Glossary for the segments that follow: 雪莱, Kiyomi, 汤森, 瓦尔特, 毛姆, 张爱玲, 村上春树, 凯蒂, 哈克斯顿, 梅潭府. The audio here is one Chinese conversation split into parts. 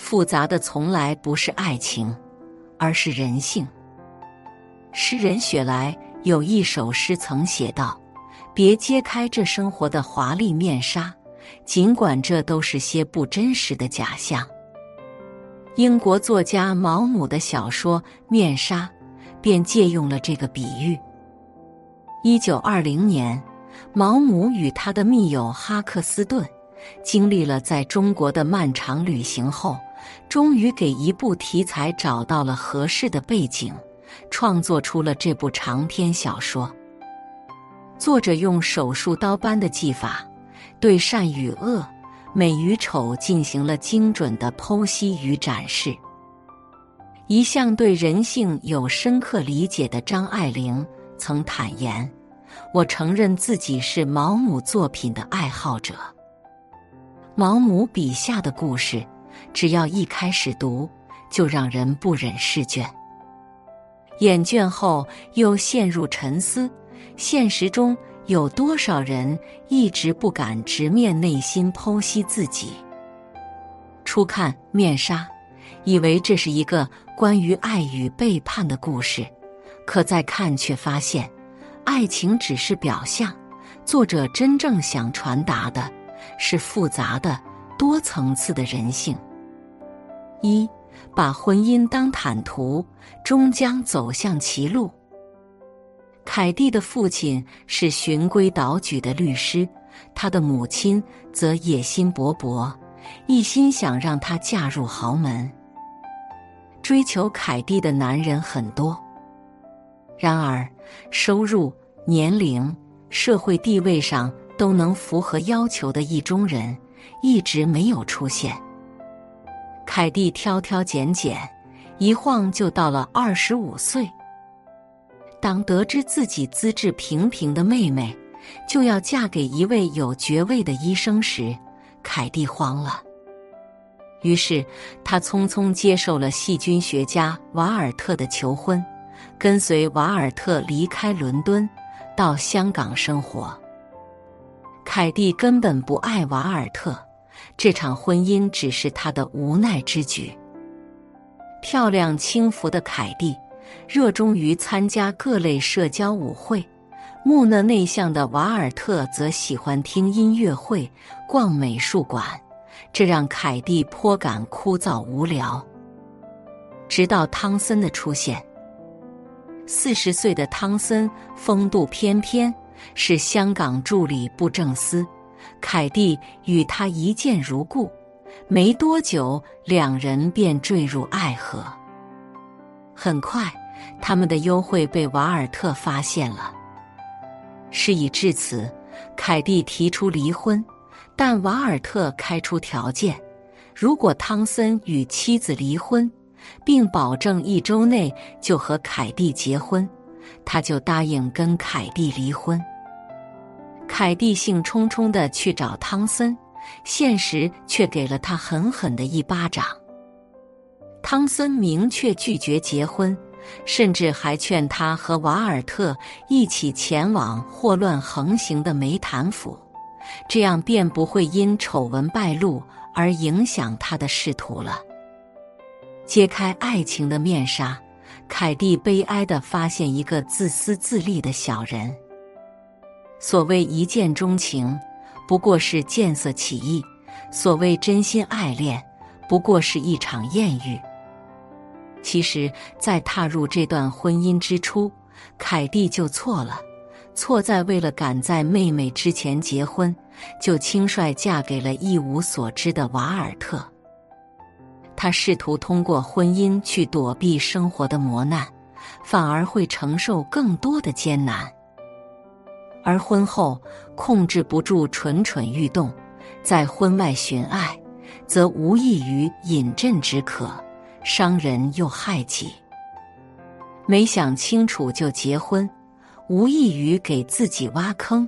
复杂的从来不是爱情，而是人性。诗人雪莱有一首诗曾写道：“别揭开这生活的华丽面纱，尽管这都是些不真实的假象。”英国作家毛姆的小说《面纱》便借用了这个比喻。1920年，毛姆与他的密友哈克斯顿经历了在中国的漫长旅行后，终于给一部题材找到了合适的背景，创作出了这部长篇小说。作者用手术刀般的技法，对善与恶、美与丑进行了精准的剖析与展示。一向对人性有深刻理解的张爱玲曾坦言：“我承认自己是毛姆作品的爱好者。”毛姆笔下的故事，只要一开始读，就让人不忍释倦。厌倦后又陷入沉思，现实中有多少人一直不敢直面内心剖析自己？初看《面纱》，以为这是一个关于爱与背叛的故事，可再看却发现，爱情只是表象，作者真正想传达的是复杂的、多层次的人性。一，把婚姻当坦途，终将走向歧路。凯蒂的父亲是循规蹈矩的律师，他的母亲则野心勃勃，一心想让他嫁入豪门。追求凯蒂的男人很多，然而收入、年龄、社会地位上都能符合要求的意中人一直没有出现。凯蒂挑挑拣拣，一晃就到了25岁。当得知自己资质平平的妹妹就要嫁给一位有爵位的医生时，凯蒂慌了。于是她匆匆接受了细菌学家瓦尔特的求婚，跟随瓦尔特离开伦敦，到香港生活。凯蒂根本不爱瓦尔特，这场婚姻只是她的无奈之举。漂亮轻浮的凯蒂热衷于参加各类社交舞会，木讷内向的瓦尔特则喜欢听音乐会、逛美术馆，这让凯蒂颇感枯燥无聊。直到汤森的出现。40岁的汤森风度翩翩，是香港助理布政司，凯蒂与他一见如故，没多久两人便坠入爱河。很快，他们的幽会被瓦尔特发现了。事已至此，凯蒂提出离婚，但瓦尔特开出条件：如果汤森与妻子离婚，并保证1周内就和凯蒂结婚，他就答应跟凯蒂离婚。凯蒂兴冲冲地去找汤森，现实却给了他狠狠的一巴掌。汤森明确拒绝结婚，甚至还劝他和瓦尔特一起前往祸乱横行的梅潭府，这样便不会因丑闻败露而影响他的仕途了。揭开爱情的面纱，凯蒂悲哀地发现一个自私自利的小人。所谓一见钟情，不过是见色起意；所谓真心爱恋，不过是一场艳遇。其实，在踏入这段婚姻之初，凯蒂就错了，错在为了赶在妹妹之前结婚，就轻率嫁给了一无所知的瓦尔特。她试图通过婚姻去躲避生活的磨难，反而会承受更多的艰难。而婚后，控制不住蠢蠢欲动，在婚外寻爱，则无异于饮鸩止渴，伤人又害己。没想清楚就结婚，无异于给自己挖坑；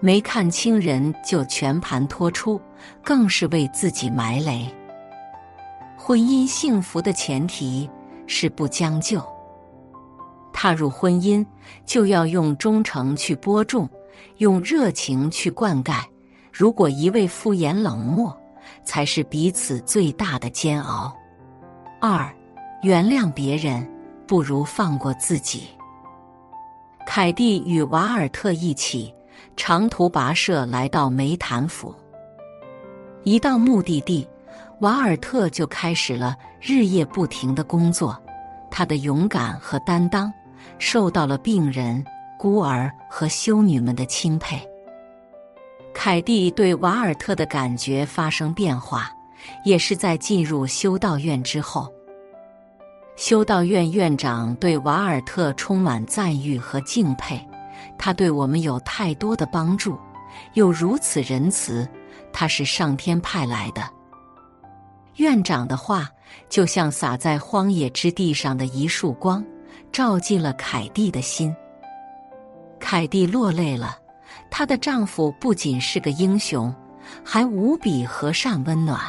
没看清人就全盘托出，更是为自己埋雷。婚姻幸福的前提是不将就。踏入婚姻，就要用忠诚去播种，用热情去灌溉。如果一味敷衍冷漠，才是彼此最大的煎熬。2、原谅别人不如放过自己。凯蒂与瓦尔特一起长途跋涉来到梅坦府，一到目的地，瓦尔特就开始了日夜不停的工作。他的勇敢和担当受到了病人、孤儿和修女们的钦佩。凯蒂对瓦尔特的感觉发生变化，也是在进入修道院之后。修道院院长对瓦尔特充满赞誉和敬佩，他对我们有太多的帮助，又如此仁慈，他是上天派来的。院长的话就像洒在荒野之地上的一束光，照进了凯蒂的心。凯蒂落泪了，她的丈夫不仅是个英雄，还无比和善温暖。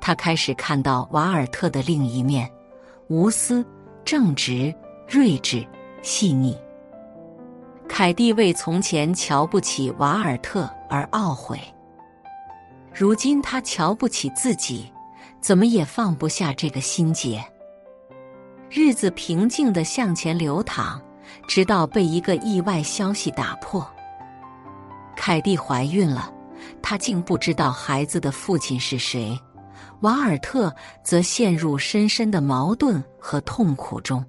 她开始看到瓦尔特的另一面，无私、正直、睿智、细腻。凯蒂为从前瞧不起瓦尔特而懊悔，如今她瞧不起自己，怎么也放不下这个心结。日子平静地向前流淌，直到被一个意外消息打破。凯蒂怀孕了，她竟不知道孩子的父亲是谁。瓦尔特则陷入深深的矛盾和痛苦中。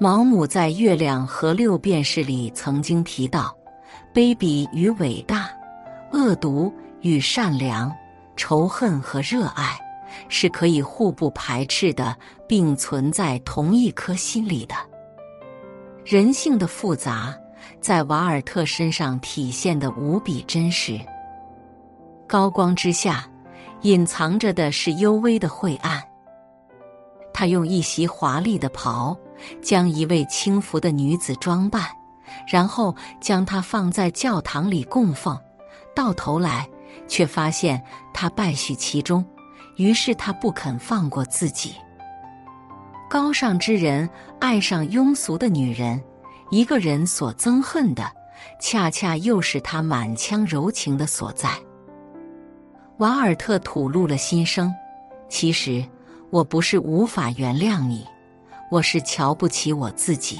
毛姆在《月亮和六便士》里曾经提到，卑鄙与伟大，恶毒与善良，仇恨和热爱是可以互不排斥的，并存在同一颗心里的。人性的复杂在瓦尔特身上体现得无比真实。高光之下隐藏着的是幽微的晦暗。他用一袭华丽的袍将一位轻浮的女子装扮，然后将她放在教堂里供奉，到头来却发现他败絮其中，于是他不肯放过自己。高尚之人爱上庸俗的女人，一个人所憎恨的，恰恰又是他满腔柔情的所在。瓦尔特吐露了心声，其实我不是无法原谅你，我是瞧不起我自己。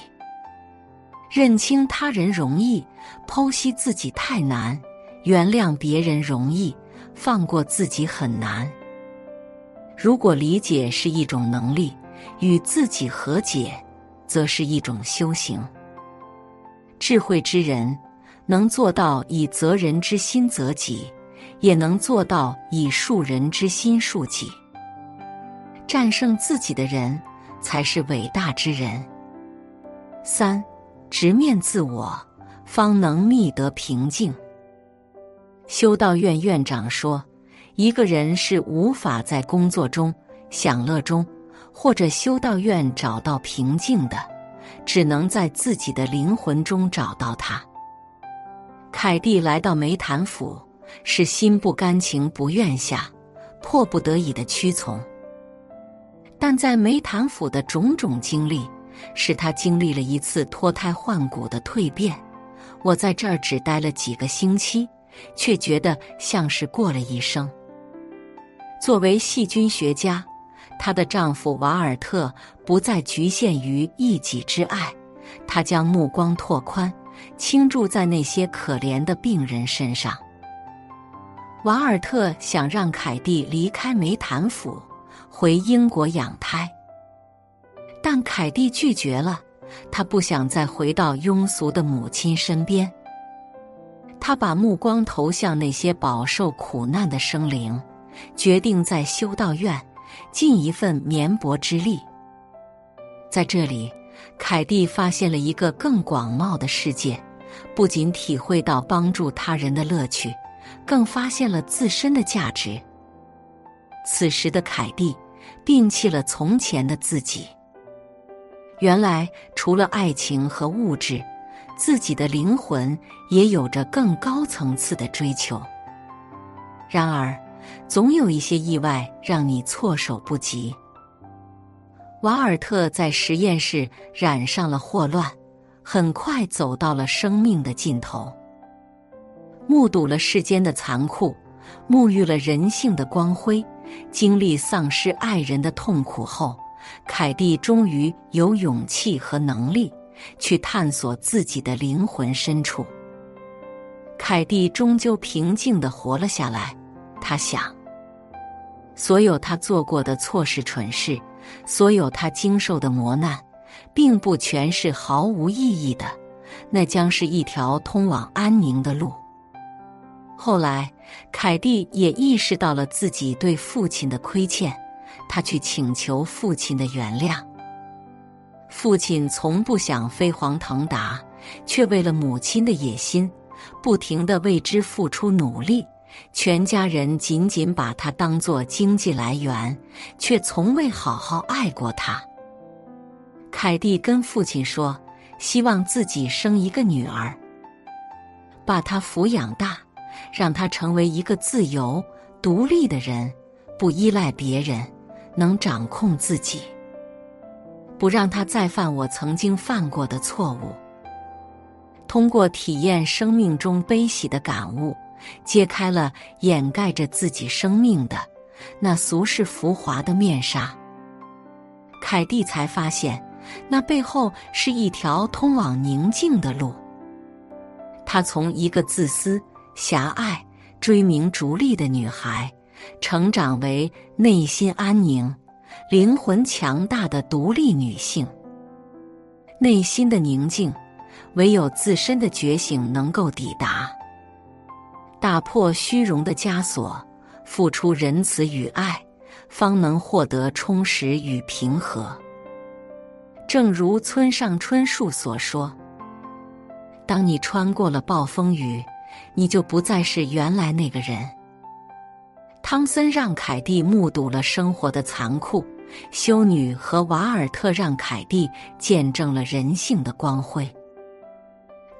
认清他人容易，剖析自己太难。原谅别人容易，放过自己很难。如果理解是一种能力，与自己和解则是一种修行。智慧之人能做到以责人之心责己，也能做到以恕人之心恕己。战胜自己的人才是伟大之人。3、直面自我，方能觅得平静。修道院院长说，一个人是无法在工作中、享乐中或者修道院找到平静的，只能在自己的灵魂中找到它。凯蒂来到梅坦府是心不甘情不愿下，迫不得已的屈从。但在梅坦府的种种经历使她经历了一次脱胎换骨的蜕变。我在这儿只待了几个星期，却觉得像是过了一生。作为细菌学家，她的丈夫瓦尔特不再局限于一己之爱，他将目光拓宽，倾注在那些可怜的病人身上。瓦尔特想让凯蒂离开梅坦府，回英国养胎，但凯蒂拒绝了，她不想再回到庸俗的母亲身边。他把目光投向那些饱受苦难的生灵，决定在修道院尽一份绵薄之力。在这里，凯蒂发现了一个更广袤的世界，不仅体会到帮助他人的乐趣，更发现了自身的价值。此时的凯蒂摒弃了从前的自己。原来，除了爱情和物质，自己的灵魂也有着更高层次的追求。然而，总有一些意外让你措手不及。瓦尔特在实验室染上了霍乱，很快走到了生命的尽头。目睹了世间的残酷，沐浴了人性的光辉，经历丧失爱人的痛苦后，凯蒂终于有勇气和能力去探索自己的灵魂深处。凯蒂终究平静地活了下来，她想，所有她做过的错事蠢事，所有她经受的磨难，并不全是毫无意义的，那将是一条通往安宁的路。后来，凯蒂也意识到了自己对父亲的亏欠，她去请求父亲的原谅。父亲从不想飞黄腾达，却为了母亲的野心，不停地为之付出努力。全家人仅仅把她当作经济来源，却从未好好爱过她。凯蒂跟父亲说，希望自己生一个女儿，把她抚养大，让她成为一个自由、独立的人，不依赖别人，能掌控自己，不让她再犯我曾经犯过的错误。通过体验生命中悲喜的感悟，揭开了掩盖着自己生命的那俗世浮华的面纱。凯蒂才发现，那背后是一条通往宁静的路。她从一个自私、狭隘、追名逐利的女孩，成长为内心安宁、灵魂强大的独立女性。内心的宁静，唯有自身的觉醒能够抵达。打破虚荣的枷锁，付出仁慈与爱，方能获得充实与平和。正如村上春树所说，当你穿过了暴风雨，你就不再是原来那个人。汤森让凯蒂目睹了生活的残酷，修女和瓦尔特让凯蒂见证了人性的光辉。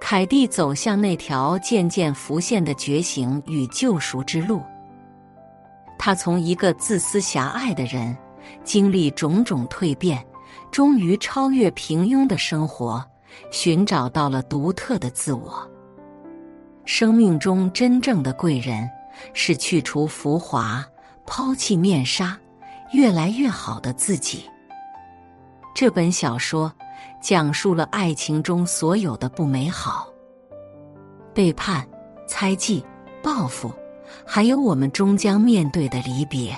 凯蒂走向那条渐渐浮现的觉醒与救赎之路。她从一个自私狭隘的人，经历种种蜕变，终于超越平庸的生活，寻找到了独特的自我。生命中真正的贵人，是去除浮华、抛弃面纱、越来越好的自己。这本小说讲述了爱情中所有的不美好，背叛、猜忌、报复，还有我们终将面对的离别。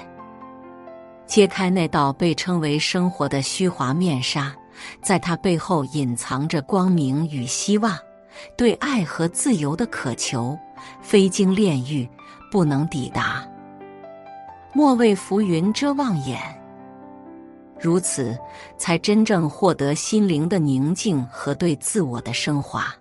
揭开那道被称为生活的虚华面纱，在它背后隐藏着光明与希望，对爱和自由的渴求，非经炼狱不能抵达。莫为浮云遮望眼，如此才真正获得心灵的宁静和对自我的升华。